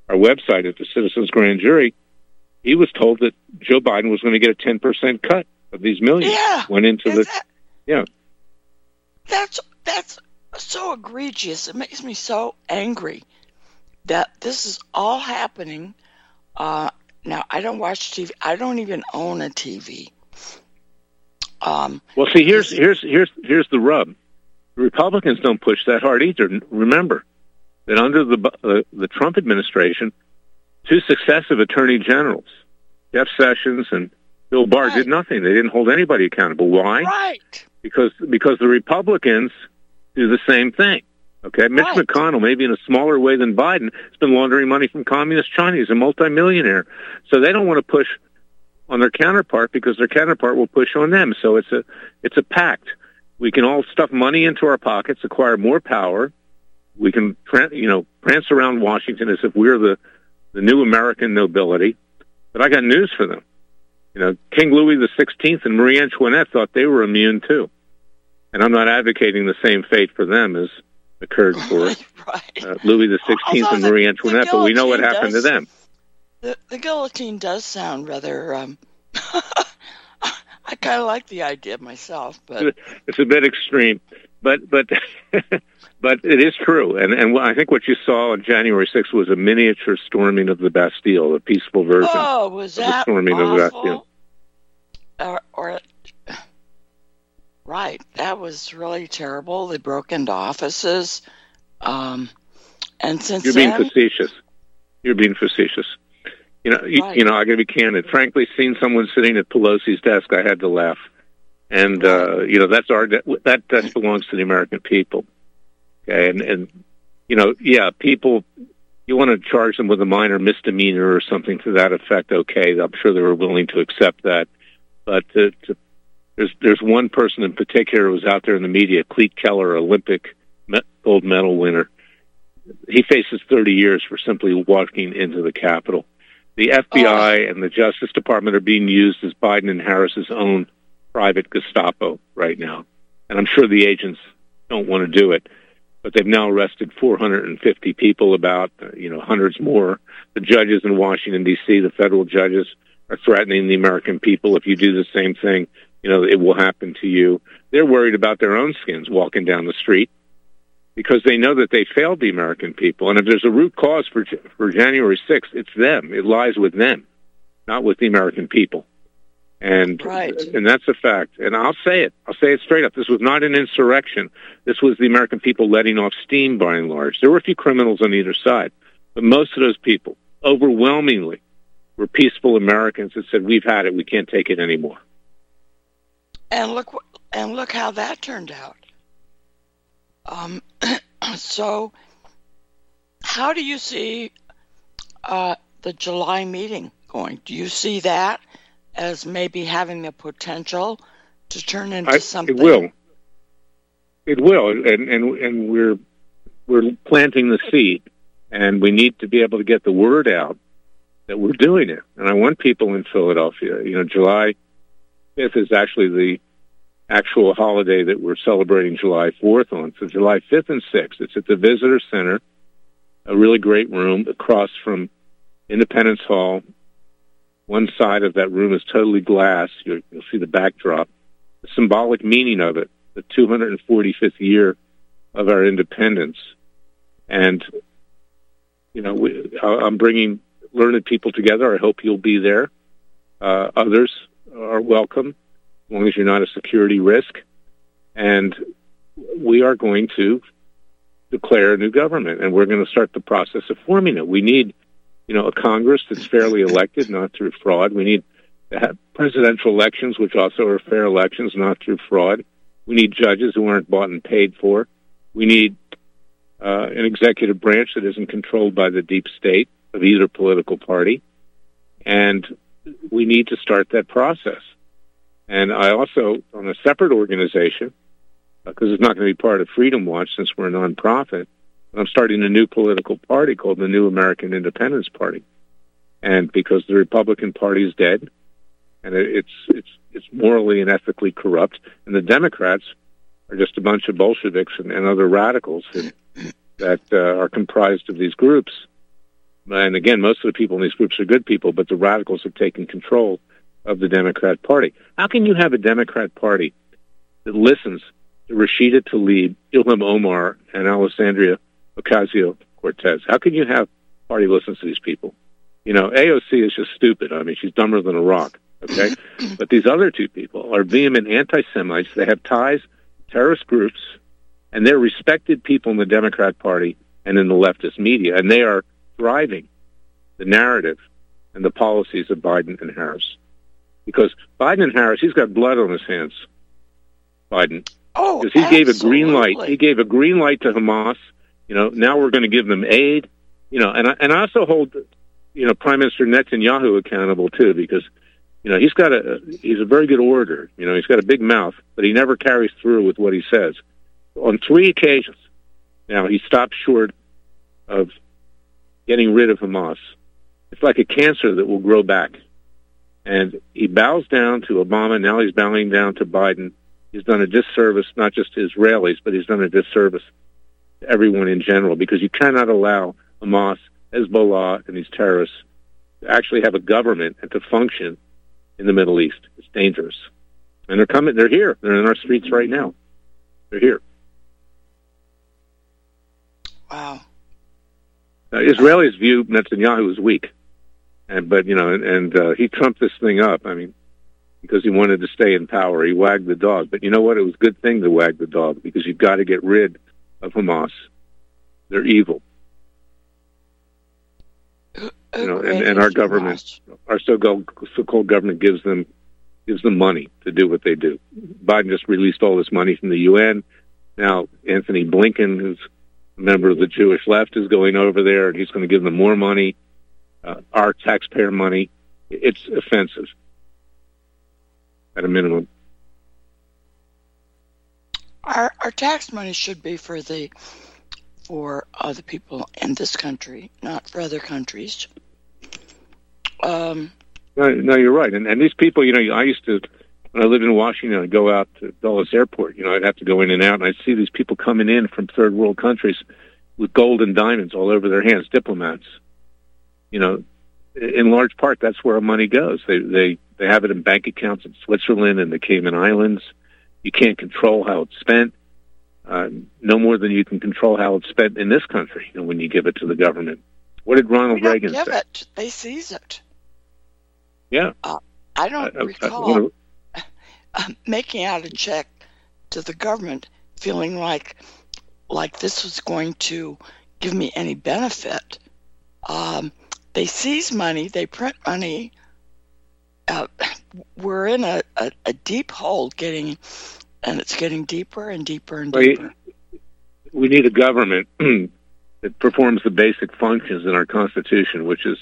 our website at the Citizens Grand Jury, he was told that Joe Biden was going to get a ten percent cut of these millions. Yeah, went into the that, yeah. That's that's so egregious. It makes me so angry that this is all happening. Uh, now, I don't watch T V. I don't even own a T V. Um, well, see, here's here's here's here's the rub. Republicans don't push that hard either. Remember that under the uh, the Trump administration, two successive attorney generals, Jeff Sessions and Bill Barr, right. did nothing. They didn't hold anybody accountable. Why? Right. Because because the Republicans do the same thing. Okay, Mitch right. McConnell, maybe in a smaller way than Biden, has been laundering money from communist China. He's a multimillionaire, so they don't want to push on their counterpart because their counterpart will push on them. So it's a it's a pact. We can all stuff money into our pockets, acquire more power. We can, you know, prance around Washington as if we're the, the new American nobility. But I got news for them. You know, King Louis the Sixteenth and Marie Antoinette thought they were immune too, and I'm not advocating the same fate for them as occurred for right. uh, Louis the Sixteenth and Marie Antoinette. But we know what happened does, to them. The, the guillotine does sound rather. Um, I kind of like the idea myself, but it's a bit extreme. But but but it is true, and and I think what you saw on January sixth was a miniature storming of the Bastille, a peaceful version. Oh, was that of the storming awful? Of the Bastille? Or, or right, that was really terrible. They broke into offices, um, and since you're being then, facetious, you're being facetious. You know, you, right. you know, I got to be candid. Frankly, seeing someone sitting at Pelosi's desk, I had to laugh. And, uh, you know, that's our, that, that belongs to the American people. Okay. And, and, you know, yeah, people, you want to charge them with a minor misdemeanor or something to that effect. Okay. I'm sure they were willing to accept that. But uh, to, there's, there's one person in particular who was out there in the media, Clete Keller, Olympic gold medal winner. He faces thirty years for simply walking into the Capitol. The F B I oh. and the Justice Department are being used as Biden and Harris's own private Gestapo right now, and I'm sure the agents don't want to do it, but they've now arrested four hundred fifty people, about you know hundreds more. The judges in Washington D C, the federal judges, are threatening the American people. If you do the same thing, you know it will happen to you. They're worried about their own skins walking down the street because they know that they failed the American people. And if there's a root cause for for January sixth, it's them. It lies with them, not with the American people. And right. and that's a fact. And I'll say it. I'll say it straight up. This was not an insurrection. This was the American people letting off steam by and large. There were a few criminals on either side, but most of those people, overwhelmingly, were peaceful Americans that said, "We've had it. We can't take it anymore." And look, and look how that turned out. Um, so, how do you see uh, the July meeting going? Do you see that as maybe having the potential to turn into I, something? It will. It will, and, and and we're we're planting the seed, and we need to be able to get the word out that we're doing it. And I want people in Philadelphia. You know, July fifth is actually the actual holiday that we're celebrating July fourth on. So July fifth and sixth, it's at the Visitor Center, a really great room across from Independence Hall. One side of that room is totally glass. You'll, you'll see the backdrop. The symbolic meaning of it, the two hundred forty-fifth year of our independence. And, you know, we, I'm bringing learned people together. I hope you'll be there. Uh, others are welcome, as long as you're not a security risk. And we are going to declare a new government, and we're going to start the process of forming it. We need... You know, a Congress that's fairly elected, not through fraud. We need to have presidential elections, which also are fair elections, not through fraud. We need judges who aren't bought and paid for. We need uh, an executive branch that isn't controlled by the deep state of either political party. And we need to start that process. And I also, on a separate organization, because it's not going to be part of Freedom Watch since we're a nonprofit, I'm starting a new political party called the New American Independence Party. And because the Republican Party is dead, and it's it's it's morally and ethically corrupt, and the Democrats are just a bunch of Bolsheviks and, and other radicals who, that uh, are comprised of these groups. And again, most of the people in these groups are good people, but the radicals have taken control of the Democrat Party. How can you have a Democrat Party that listens Rashida Tlaib, Ilhan Omar, and Alexandria Ocasio-Cortez. How can you have party listens to these people? You know, A O C is just stupid. I mean, she's dumber than a rock, okay? But these other two people are vehement anti-Semites. They have ties to terrorist groups, and they're respected people in the Democrat Party and in the leftist media, and they are driving the narrative and the policies of Biden and Harris. Because Biden and Harris, he's got blood on his hands, Biden. Oh, because he absolutely. gave a green light. He gave a green light to Hamas. You know, now we're going to give them aid. You know, and I, and I also hold, you know, Prime Minister Netanyahu accountable too, because, you know, he's got a he's a very good orator. You know, he's got a big mouth, but he never carries through with what he says. On three occasions, now he stopped short of getting rid of Hamas. It's like a cancer that will grow back. And he bows down to Obama. Now he's bowing down to Biden. He's done a disservice, not just to Israelis, but he's done a disservice to everyone in general, because you cannot allow Hamas, Hezbollah, and these terrorists to actually have a government and to function in the Middle East. It's dangerous. And they're coming. They're here. They're in our streets right now. They're here. Wow. Now, Israelis view Netanyahu as weak. And, but, you know, and, and uh, he trumped this thing up. I mean, because he wanted to stay in power. He wagged the dog. But you know what? It was a good thing to wag the dog, because you've got to get rid of Hamas. They're evil. Who, who you know, and, and our government, Hamas? our so-called, so-called government gives them gives them money to do what they do. Biden just released all this money from the U N. Now Anthony Blinken, who's a member of the Jewish left, is going over there, and he's going to give them more money, uh, our taxpayer money. It's offensive. At a minimum, our our tax money should be for the for other people in this country, not for other countries. Um, no, no, you're right. And and these people, you know, I used to, when I lived in Washington, I'd go out to Dulles Airport. You know, I'd have to go in and out, and I'd see these people coming in from third world countries with gold and diamonds all over their hands, diplomats. You know, in large part, that's where our money goes. They they. They have it in bank accounts in Switzerland and the Cayman Islands. You can't control how it's spent, uh, no more than you can control how it's spent in this country, you know, when you give it to the government. What did Ronald we Reagan give say? It. They seize it. Yeah. Uh, I don't I, recall I, I, I wanna... making out a check to the government feeling like like this was going to give me any benefit. Um, they seize money. They print money. Uh, we're in a, a, a deep hole getting, and it's getting deeper and deeper and deeper. We need a government that performs the basic functions in our Constitution, which is,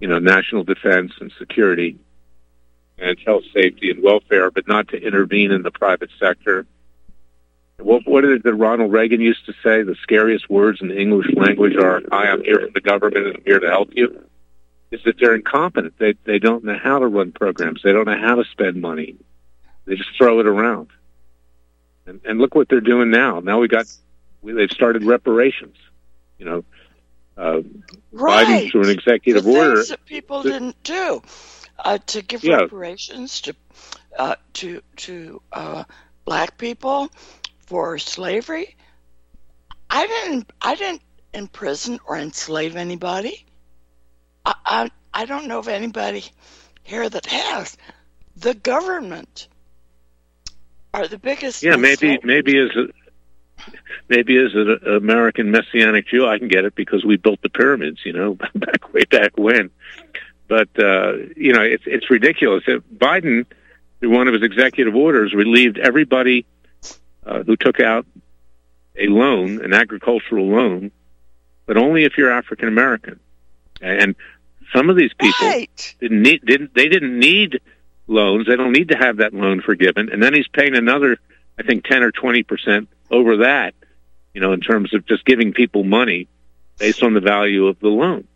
you know, national defense and security and health, safety, and welfare, but not to intervene in the private sector. What, what is it that Ronald Reagan used to say? The scariest words in the English language are, "I am here from the government and I'm here to help you." Is that they're incompetent. They they don't know how to run programs. They don't know how to spend money. They just throw it around. And and look what they're doing now. Now we got, we, they've started reparations. You know, uh, right. Biden through an executive the order. Things that people to, didn't do uh, to give yeah. reparations to uh, to to uh, black people for slavery. I didn't I didn't imprison or enslave anybody. I, I I don't know of anybody here that has. The government are the biggest. Yeah, maybe maybe as a, maybe as an American Messianic Jew, I can get it because we built the pyramids, you know, back way back when. But uh, you know, it's it's ridiculous. Biden, through one of his executive orders, relieved everybody uh, who took out a loan, an agricultural loan, but only if you're African American. And some of these people right. didn't need didn't they didn't need loans. They don't need to have that loan forgiven. And then he's paying another, I think, ten or twenty percent over that, you know, in terms of just giving people money based on the value of the loan.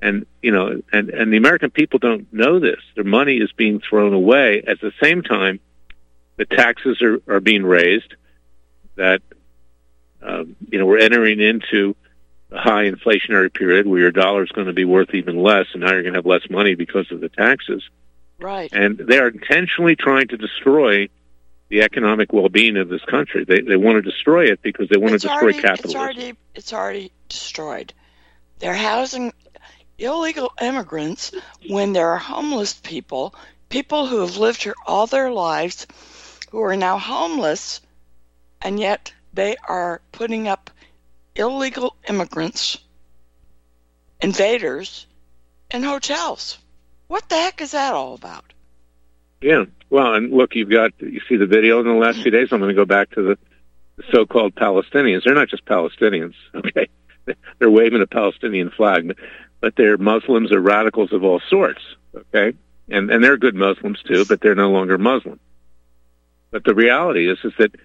And you know, and, and the American people don't know this. Their money is being thrown away. At the same time, the taxes are, are being raised. That um, you know, we're entering into a high inflationary period where your dollar is going to be worth even less, and now you're going to have less money because of the taxes. Right. And they are intentionally trying to destroy the economic well-being of this country. They they want to destroy it because they want it's to destroy already, capitalism. It's already, it's already destroyed. They're housing illegal immigrants when there are homeless people, people who have lived here all their lives, who are now homeless, and yet they are putting up illegal immigrants, invaders, in hotels. What the heck is that all about? Yeah. Well, and look, you've got, you see the video in the last few days. I'm going to go back to the so-called Palestinians. They're not just Palestinians, okay? They're waving a Palestinian flag, but they're Muslims or radicals of all sorts, okay? And and they're good Muslims too, but they're no longer Muslim. But the reality is, is that,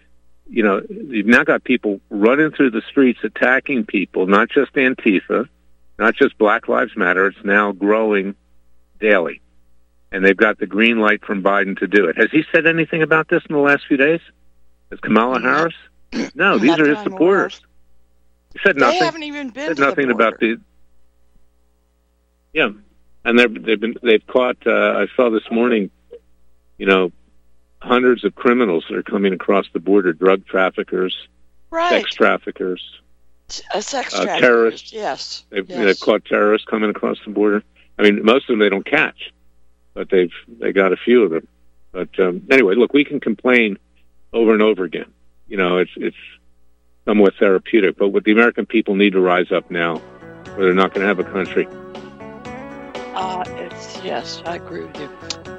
you know, you've now got people running through the streets attacking people, not just Antifa, not just Black Lives Matter. It's now growing daily. And they've got the green light from Biden to do it. Has he said anything about this in the last few days? Is Kamala Harris? No, these are his supporters. He said nothing. They haven't even been said to nothing the about the. Yeah, and they've they've been they've caught. Uh, I saw this morning, you know, hundreds of criminals that are coming across the border: drug traffickers, right. sex traffickers, uh, sex traffickers, uh, terrorists. Yes. They've, yes, they've caught terrorists coming across the border. I mean, most of them they don't catch. But they've they got a few of them. But um, anyway, look, we can complain over and over again. You know, it's it's somewhat therapeutic. But what the American people need to rise up now, or they're not going to have a country. Uh, it's yes, I agree with you.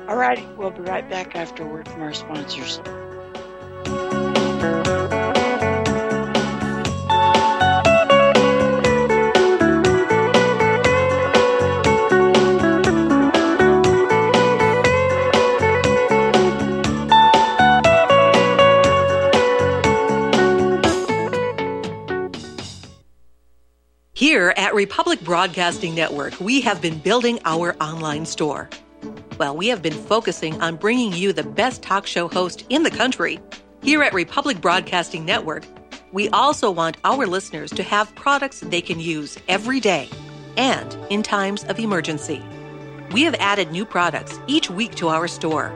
All righty, we'll be right back after a word from our sponsors. Here at Republic Broadcasting Network, we have been building our online store. Well, we have been focusing on bringing you the best talk show host in the country. Here at Republic Broadcasting Network, we also want our listeners to have products they can use every day and in times of emergency. We have added new products each week to our store.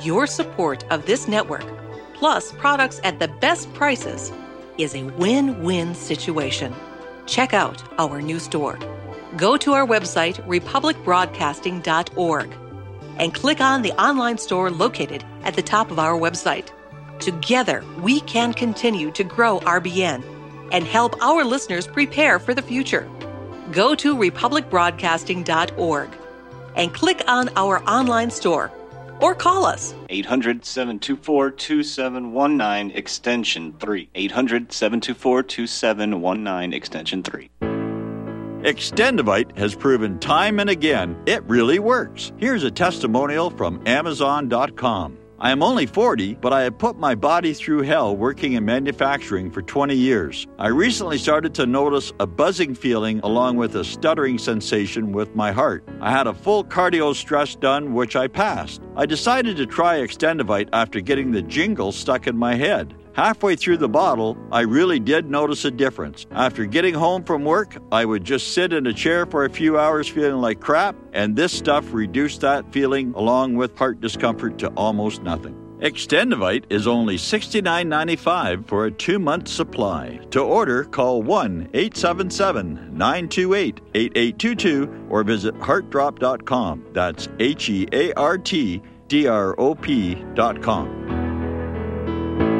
Your support of this network, plus products at the best prices, is a win-win situation. Check out our new store. Go to our website, republic broadcasting dot org, and click on the online store located at the top of our website. Together, we can continue to grow R B N and help our listeners prepare for the future. Go to republic broadcasting dot org and click on our online store or call us. eight hundred, seven two four, two seven one nine, extension three. eight hundred, seven two four, two seven one nine, extension three. Extendovite has proven time and again it really works. Here's a testimonial from amazon dot com. I am only forty, but I have put my body through hell working in manufacturing for twenty years. I recently started to notice a buzzing feeling along with a stuttering sensation with my heart. I had a full cardio stress done, which I passed. I decided to try Extendovite after getting the jingle stuck in my head. Halfway through the bottle, I really did notice a difference. After getting home from work, I would just sit in a chair for a few hours feeling like crap, and this stuff reduced that feeling along with heart discomfort to almost nothing. Extendovite is only sixty-nine dollars and ninety-five cents for a two-month supply. To order, call one eight seven seven, nine two eight, eight eight two two or visit heart drop dot com. That's H E A R T D R O P dot com.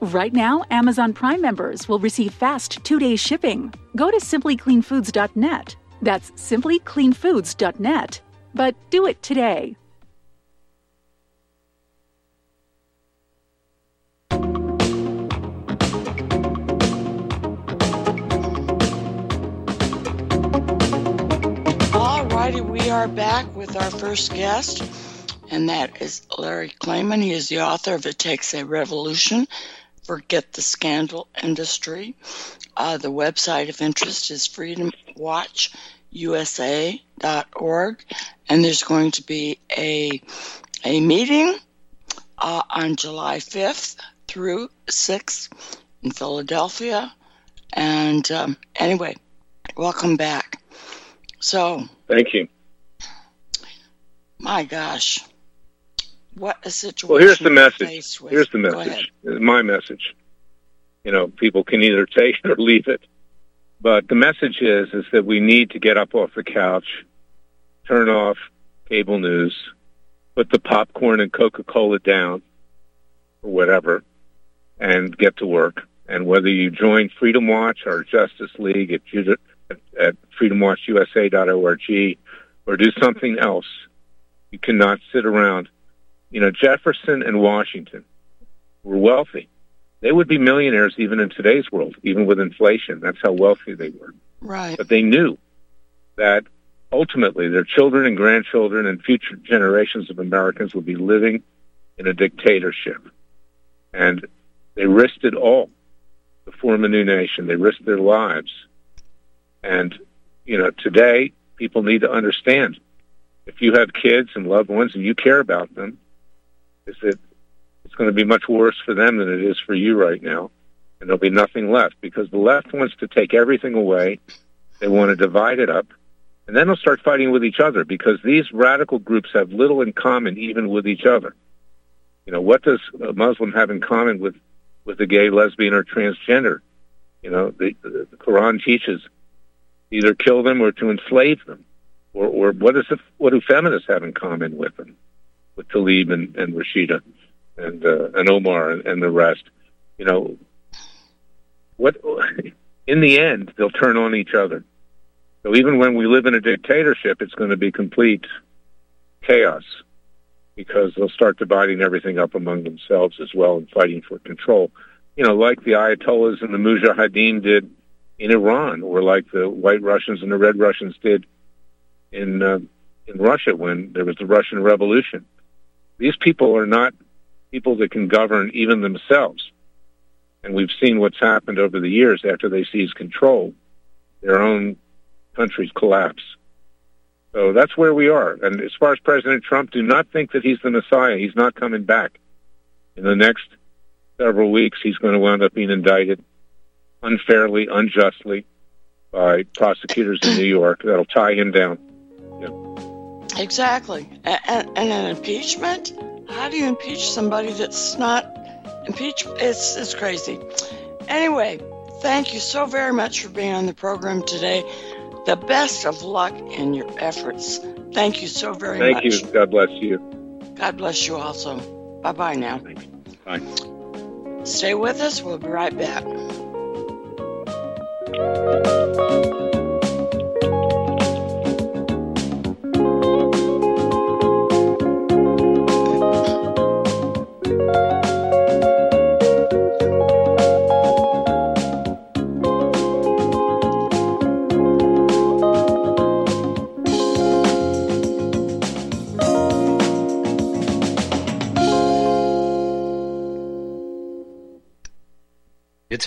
Right now, Amazon Prime members will receive fast two-day shipping. go to Simply Clean Foods dot net. That's Simply Clean Foods dot net. But do it today. We are back with our first guest, and that is Larry Klayman. He is the author of It Takes a Revolution, Forget the Scandal Industry. Uh, the website of interest is Freedom Watch U S A dot org, and there's going to be a, a meeting uh, on July fifth through sixth in Philadelphia. And um, anyway, welcome back. So, thank you. My gosh, what a situation! Well, here's the message. Here's the message. My message. You know, people can either take it or leave it, but the message is is that we need to get up off the couch, turn off cable news, put the popcorn and Coca-Cola down, or whatever, and get to work. And whether you join Freedom Watch or Justice League, if you at freedom watch U S A dot org, or do something else. You cannot sit around. You know, Jefferson and Washington were wealthy. They would be millionaires even in today's world, even with inflation. That's how wealthy they were. Right. But they knew that ultimately their children and grandchildren and future generations of Americans would be living in a dictatorship. And they risked it all to form a new nation. They risked their lives. And, you know, today people need to understand, if you have kids and loved ones and you care about them, is that it's going to be much worse for them than it is for you right now. And there'll be nothing left because the left wants to take everything away. They want to divide it up. And then they'll start fighting with each other because these radical groups have little in common even with each other. You know, what does a Muslim have in common with, with a gay, lesbian, or transgender? You know, the, the, the Quran teaches either kill them or to enslave them, or, or what is the, what do feminists have in common with them, with Tlaib and, and Rashida, and uh, and Omar and, and the rest? You know, what? In the end, they'll turn on each other. So even when we live in a dictatorship, it's going to be complete chaos because they'll start dividing everything up among themselves as well and fighting for control. You know, like the Ayatollahs and the Mujahideen did in Iran, or like the white Russians and the red Russians did in uh, in Russia when there was the Russian Revolution. These people are not people that can govern even themselves. And we've seen what's happened over the years after they seize control, their own countries collapse. So that's where we are. And as far as President Trump, do not think that he's the Messiah. He's not coming back. In the next several weeks, he's going to wind up being indicted unfairly, unjustly, by prosecutors in New York. That'll tie him down. Yeah. Exactly. And, and an impeachment? How do you impeach somebody that's not impeached? It's, it's crazy. Anyway, thank you so very much for being on the program today. The best of luck in your efforts. Thank you so very thank much. Thank you. God bless you. God bless you also. Bye-bye now. Bye. Stay with us. We'll be right back. It's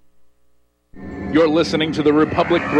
You're listening to the Republic